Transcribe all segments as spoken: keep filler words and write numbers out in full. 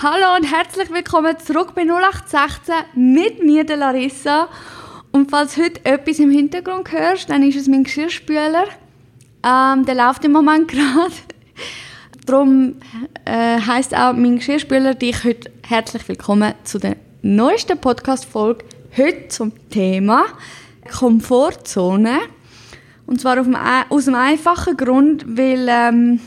Hallo und herzlich willkommen zurück bei null acht sechzehn mit mir, der Larissa. Und falls du heute etwas im Hintergrund hörst, dann ist es mein Geschirrspüler. Ähm, der läuft im Moment gerade. Darum äh, heisst auch mein Geschirrspüler dich heute herzlich willkommen zu der neuesten Podcast-Folge. Heute zum Thema Komfortzone. Und zwar auf dem, aus dem einfachen Grund, weil... Ähm,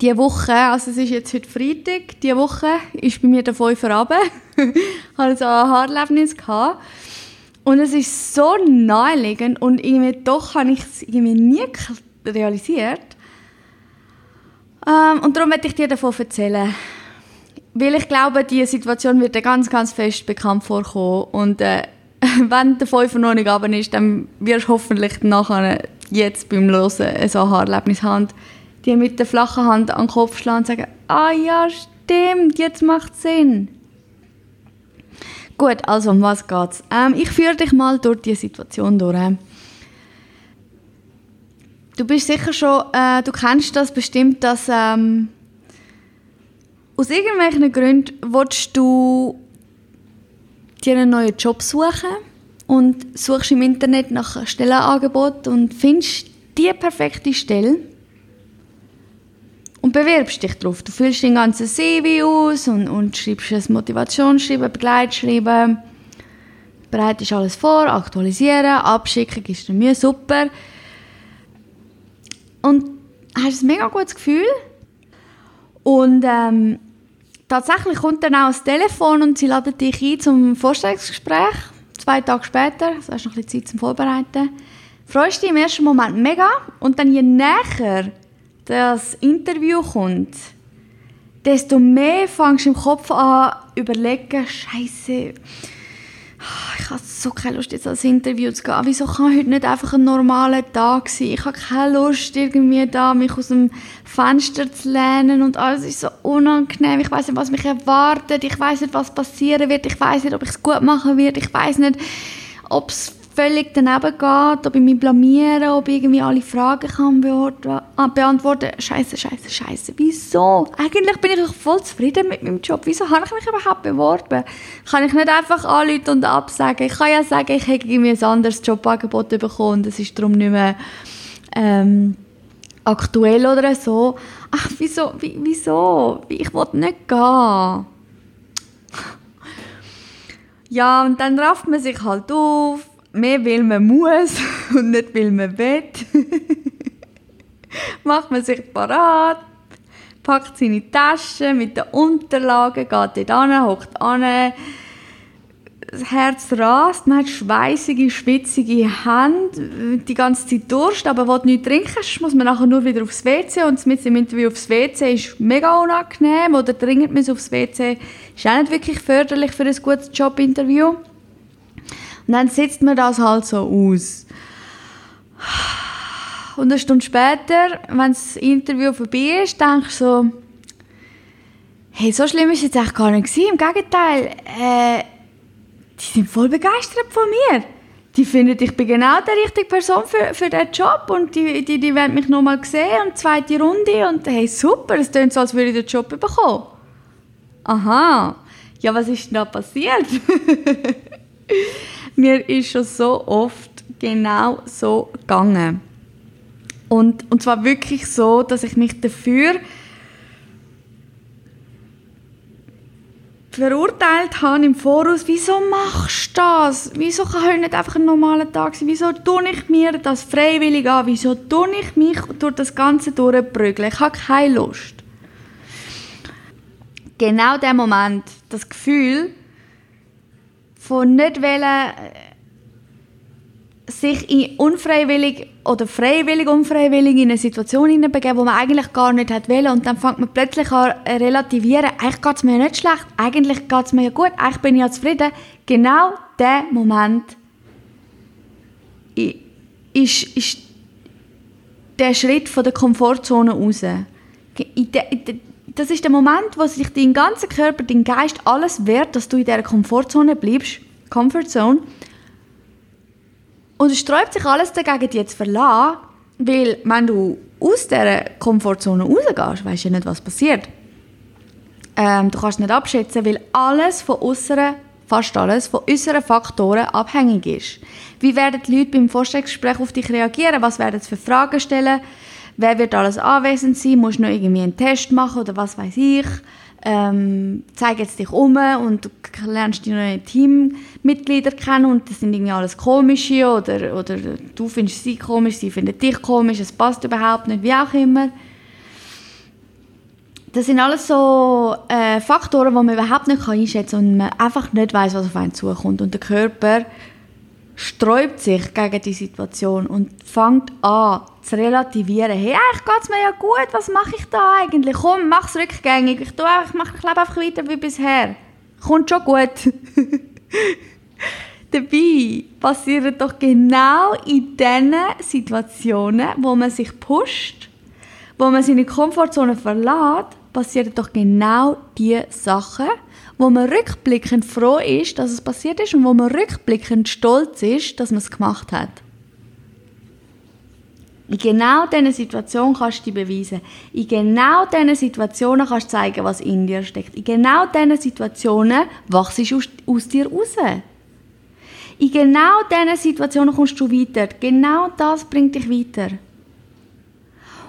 Diese Woche, also es ist jetzt heute Freitag, diese Woche ist bei mir der fünfer Abend. Ich hatte so ein Haarerlebnis. Und es ist so naheliegend und irgendwie doch habe ich es irgendwie nie realisiert. Ähm, und darum möchte ich dir davon erzählen. Weil ich glaube, diese Situation wird dir ganz, ganz fest bekannt vorkommen. Und äh, wenn der fünfer noch nicht Abend ist, dann wirst du hoffentlich nachher jetzt beim Hören so ein Haarerlebnis haben. Die mit der flachen Hand an den Kopf schlagen und sagen, «Ah ja, stimmt, jetzt macht es Sinn.» Gut, also um was geht es? Ähm, ich führe dich mal durch diese Situation durch. Du bist sicher schon, äh, du kennst das bestimmt, dass ähm, aus irgendwelchen Gründen willst du dir einen neuen Job suchen und suchst im Internet nach Stellenangeboten und findest die perfekte Stelle. Und bewirbst dich drauf. Du füllst dein ganzes C V aus und, und schreibst ein Motivationsschreiben, Begleitschreiben. Bereitest alles vor, aktualisieren, abschicken, gibst dir Mühe, super. Und hast ein mega gutes Gefühl. Und ähm, tatsächlich kommt dann auch das Telefon und sie laden dich ein zum Vorstellungsgespräch. Zwei Tage später, also hast du noch ein bisschen Zeit zum Vorbereiten. Freust dich im ersten Moment mega und dann je näher das Interview kommt, desto mehr fängst du im Kopf an überlegen, «Scheisse, ich habe so keine Lust, jetzt ans Interview zu gehen. Wieso kann heute nicht einfach ein normaler Tag sein? Ich habe keine Lust, irgendwie da, mich aus dem Fenster zu lehnen und alles ist so unangenehm. Ich weiss nicht, was mich erwartet. Ich weiss nicht, was passieren wird. Ich weiss nicht, ob ich es gut machen werde. Ich weiss nicht, ob es völlig daneben geht, ob ich mich blamiere, ob ich irgendwie alle Fragen kann beantworten kann. Scheisse, scheisse, scheisse. Wieso? Eigentlich bin ich voll zufrieden mit meinem Job. Wieso habe ich mich überhaupt beworben? Kann ich nicht einfach anrufen und absagen? Ich kann ja sagen, ich hätte irgendwie ein anderes Jobangebot bekommen und es ist darum nicht mehr ähm, aktuell oder so. Ach, wieso? W- wieso? Ich will nicht gehen. Ja, und dann rafft man sich halt auf. Mehr will man muss und nicht will man will. Macht man sich parat, packt seine Tasche mit den Unterlagen, geht dort hin, hockt an. Das Herz rast, man hat schweissige, schwitzige Hände, die ganze Zeit Durst, aber will nichts trinken, muss man nachher nur wieder aufs W C. Und mit dem Interview aufs W C ist mega unangenehm. Oder dringend muss aufs W C, ist auch nicht wirklich förderlich für ein gutes Jobinterview. Und dann sitzt man das halt so aus. Und eine Stunde später, wenn das Interview vorbei ist, denkst du so, hey, so schlimm war es jetzt eigentlich gar nicht gewesen. Im Gegenteil, äh, die sind voll begeistert von mir. Die finden, ich bin genau die richtige Person für, für diesen Job und die, die, die wollen mich noch mal sehen und zweite Runde und hey, super, es klingt so, als würde ich den Job bekommen. Aha, ja, was ist denn da passiert? Mir ist schon so oft genau so gegangen. Und, und zwar wirklich so, dass ich mich dafür verurteilt habe im Voraus, wieso machst du das? Wieso kann heute nicht einfach ein normaler Tag sein? Wieso tue ich mir das freiwillig an? Wieso tue ich mich durch das Ganze durchprügeln? Ich habe keine Lust. Genau in dem Moment, das Gefühl, von nicht wollen, sich in unfreiwillig oder freiwillig, unfreiwillig in eine Situation hineinbegeben, die man eigentlich gar nicht hat wollen. Und dann fängt man plötzlich an relativieren, eigentlich geht es mir nicht schlecht, eigentlich geht es mir ja gut, eigentlich bin ich ja zufrieden. Genau dieser Moment ist, ist der Schritt von der Komfortzone raus. Das ist der Moment, wo sich dein ganzer Körper, dein Geist alles wehrt, dass du in dieser Komfortzone bleibst. Komfortzone. Und es sträubt sich alles dagegen, dich zu verlassen. Weil, wenn du aus dieser Komfortzone rausgehst, weisst du ja nicht, was passiert. Ähm, du kannst es nicht abschätzen, weil alles von aussen, fast alles, von unseren Faktoren abhängig ist. Wie werden die Leute beim Vorstellungsgespräch auf dich reagieren? Was werden sie für Fragen stellen? Wer wird alles anwesend sein? Musst du noch irgendwie einen Test machen oder was weiß ich? Ähm, zeig jetzt dich um und du lernst die neuen Teammitglieder kennen und das sind irgendwie alles komische oder, oder du findest sie komisch, sie finden dich komisch, es passt überhaupt nicht, wie auch immer. Das sind alles so äh, Faktoren, die man überhaupt nicht einschätzen kann und man einfach nicht weiss, was auf einen zukommt. Und der Körper sträubt sich gegen die Situation und fängt an zu relativieren. Hey, eigentlich geht es mir ja gut, was mache ich da eigentlich? Komm, mach es rückgängig, ich, tue, ich, mache, ich lebe einfach weiter wie bisher. Kommt schon gut. Dabei passieren doch genau in diesen Situationen, wo man sich pusht, wo man seine Komfortzone verlässt, passieren doch genau die Sachen, wo man rückblickend froh ist, dass es passiert ist und wo man rückblickend stolz ist, dass man es gemacht hat. In genau diesen Situationen kannst du dich beweisen. In genau diesen Situationen kannst du zeigen, was in dir steckt. In genau diesen Situationen wachst du aus, aus dir raus. In genau diesen Situationen kommst du weiter. Genau das bringt dich weiter.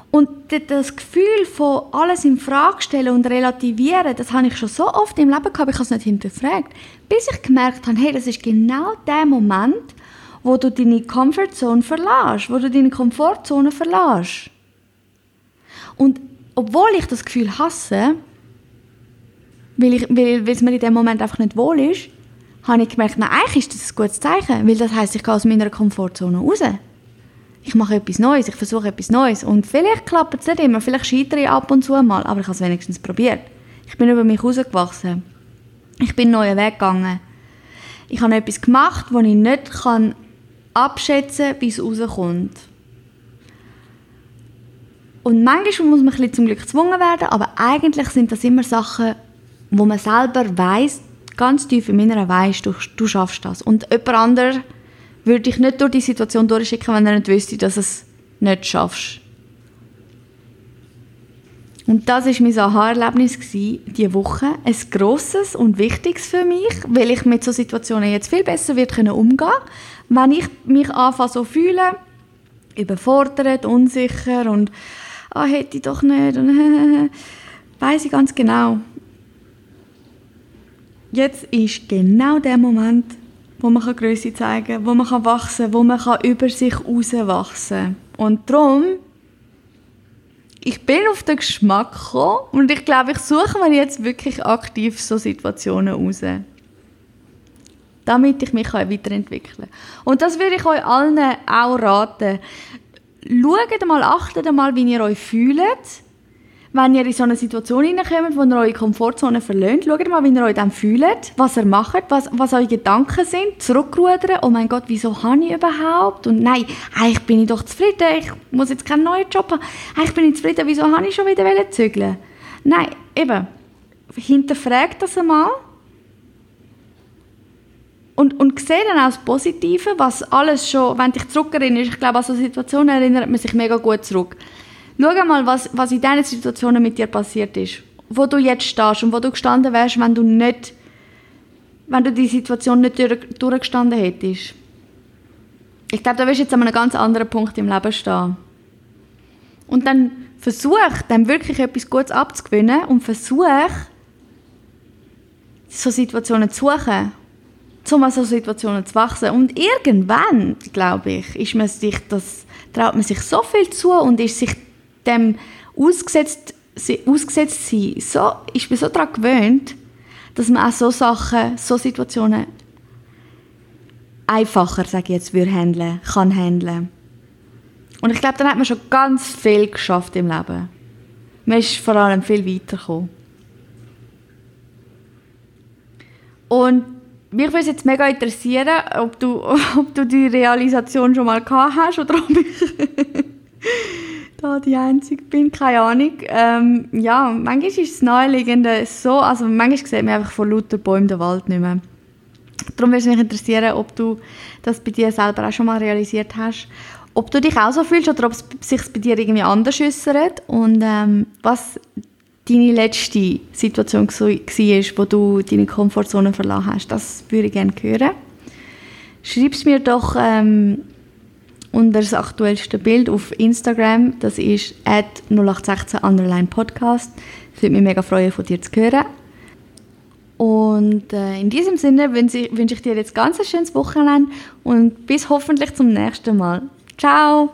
Und das Gefühl von alles in Frage stellen und relativieren, das habe ich schon so oft im Leben gehabt, ich habe es nicht hinterfragt. Bis ich gemerkt habe, hey, das ist genau der Moment, wo du deine Komfortzone verlässt, wo du deine Komfortzone verlässt. Und obwohl ich das Gefühl hasse, weil, ich, weil, weil es mir in dem Moment einfach nicht wohl ist, habe ich gemerkt, nein, eigentlich ist das ein gutes Zeichen, weil das heisst, ich gehe aus meiner Komfortzone raus. Ich mache etwas Neues, ich versuche etwas Neues. Und vielleicht klappt es nicht immer, vielleicht scheitere ich ab und zu mal, aber ich habe es wenigstens probiert. Ich bin über mich herausgewachsen. Ich bin einen neuen Weg gegangen. Ich habe etwas gemacht, das ich nicht kann abschätzen kann, bis es rauskommt. Und manchmal muss man ein bisschen zum Glück gezwungen werden, aber eigentlich sind das immer Sachen, wo man selber weiss, ganz tief in meiner weiss, du, du schaffst das. Und jemand anderes würde ich nicht durch die Situation durchschicken, wenn er nicht wüsste, dass du es nicht schaffst. Und das war mein Aha-Erlebnis diese Woche. Ein grosses und wichtiges für mich, weil ich mit solchen Situationen jetzt viel besser wird können umgehen kann. Wenn ich mich anfange so fühle, überfordert, unsicher und «Ah, oh, hätte ich doch nicht» und weiss ich ganz genau. Jetzt ist genau der Moment, wo man Grösse zeigen kann, wo man wachsen kann, wo man über sich herauswachsen kann. Und darum, ich bin auf den Geschmack gekommen und ich glaube, ich suche mir jetzt wirklich aktiv so Situationen raus. Damit ich mich weiterentwickeln kann. Und das würde ich euch allen auch raten. Schaut mal, achtet mal, wie ihr euch fühlt. Wenn ihr in so eine Situation hineinkommt, wo ihr eure Komfortzone verlässt, schaut mal, wie ihr euch dann fühlt, was ihr macht, was, was eure Gedanken sind, zurückrudern, oh mein Gott, wieso habe ich überhaupt? Und nein, eigentlich bin ich doch zufrieden, ich muss jetzt keinen neuen Job haben, eigentlich bin ich zufrieden, wieso habe ich schon wieder zügeln? Nein, eben, hinterfragt das einmal und, und seht dann auch das Positive, was alles schon, wenn dich zurückerinnerst, ich glaube, an so Situationen erinnert man sich mega gut zurück. Schau mal, was, was in diesen Situationen mit dir passiert ist. Wo du jetzt stehst und wo du gestanden wärst, wenn du nicht, wenn du die Situation nicht durch, durchgestanden hättest. Ich glaube, da wirst du jetzt an einem ganz anderen Punkt im Leben stehen. Und dann versuch, dann wirklich etwas Gutes abzugewinnen und versuch, so Situationen zu suchen, um an so Situationen zu wachsen. Und irgendwann, glaube ich, ist man sich das, traut man sich so viel zu und ist sich dem ausgesetzt, ausgesetzt sein, so, ich bin so daran gewöhnt, dass man auch so Sachen, so Situationen einfacher, sage ich jetzt, würde handeln, kann handeln. Und ich glaube, dann hat man schon ganz viel geschafft im Leben. Man ist vor allem viel weitergekommen. Und mich würde es jetzt mega interessieren, ob du, ob du die Realisation schon mal gehabt hast oder ob ich... da die Einzige bin, keine Ahnung. Ähm, ja, manchmal ist das Naheliegende so, also manchmal sieht man einfach von lauter Bäumen den Wald nicht mehr. Darum würde es mich interessieren, ob du das bei dir selber auch schon mal realisiert hast, ob du dich auch so fühlst oder ob es sich bei dir irgendwie anders äußert und ähm, was deine letzte Situation war, wo du deine Komfortzone verlassen hast. Das würde ich gerne hören. Schreib es mir doch ähm, unter das aktuellste Bild auf Instagram. Das ist at null acht sechzehn Podcast. Es würde mich mega freuen, von dir zu hören. Und äh, in diesem Sinne wünsche ich dir jetzt ganz ein schönes Wochenende und bis hoffentlich zum nächsten Mal. Ciao!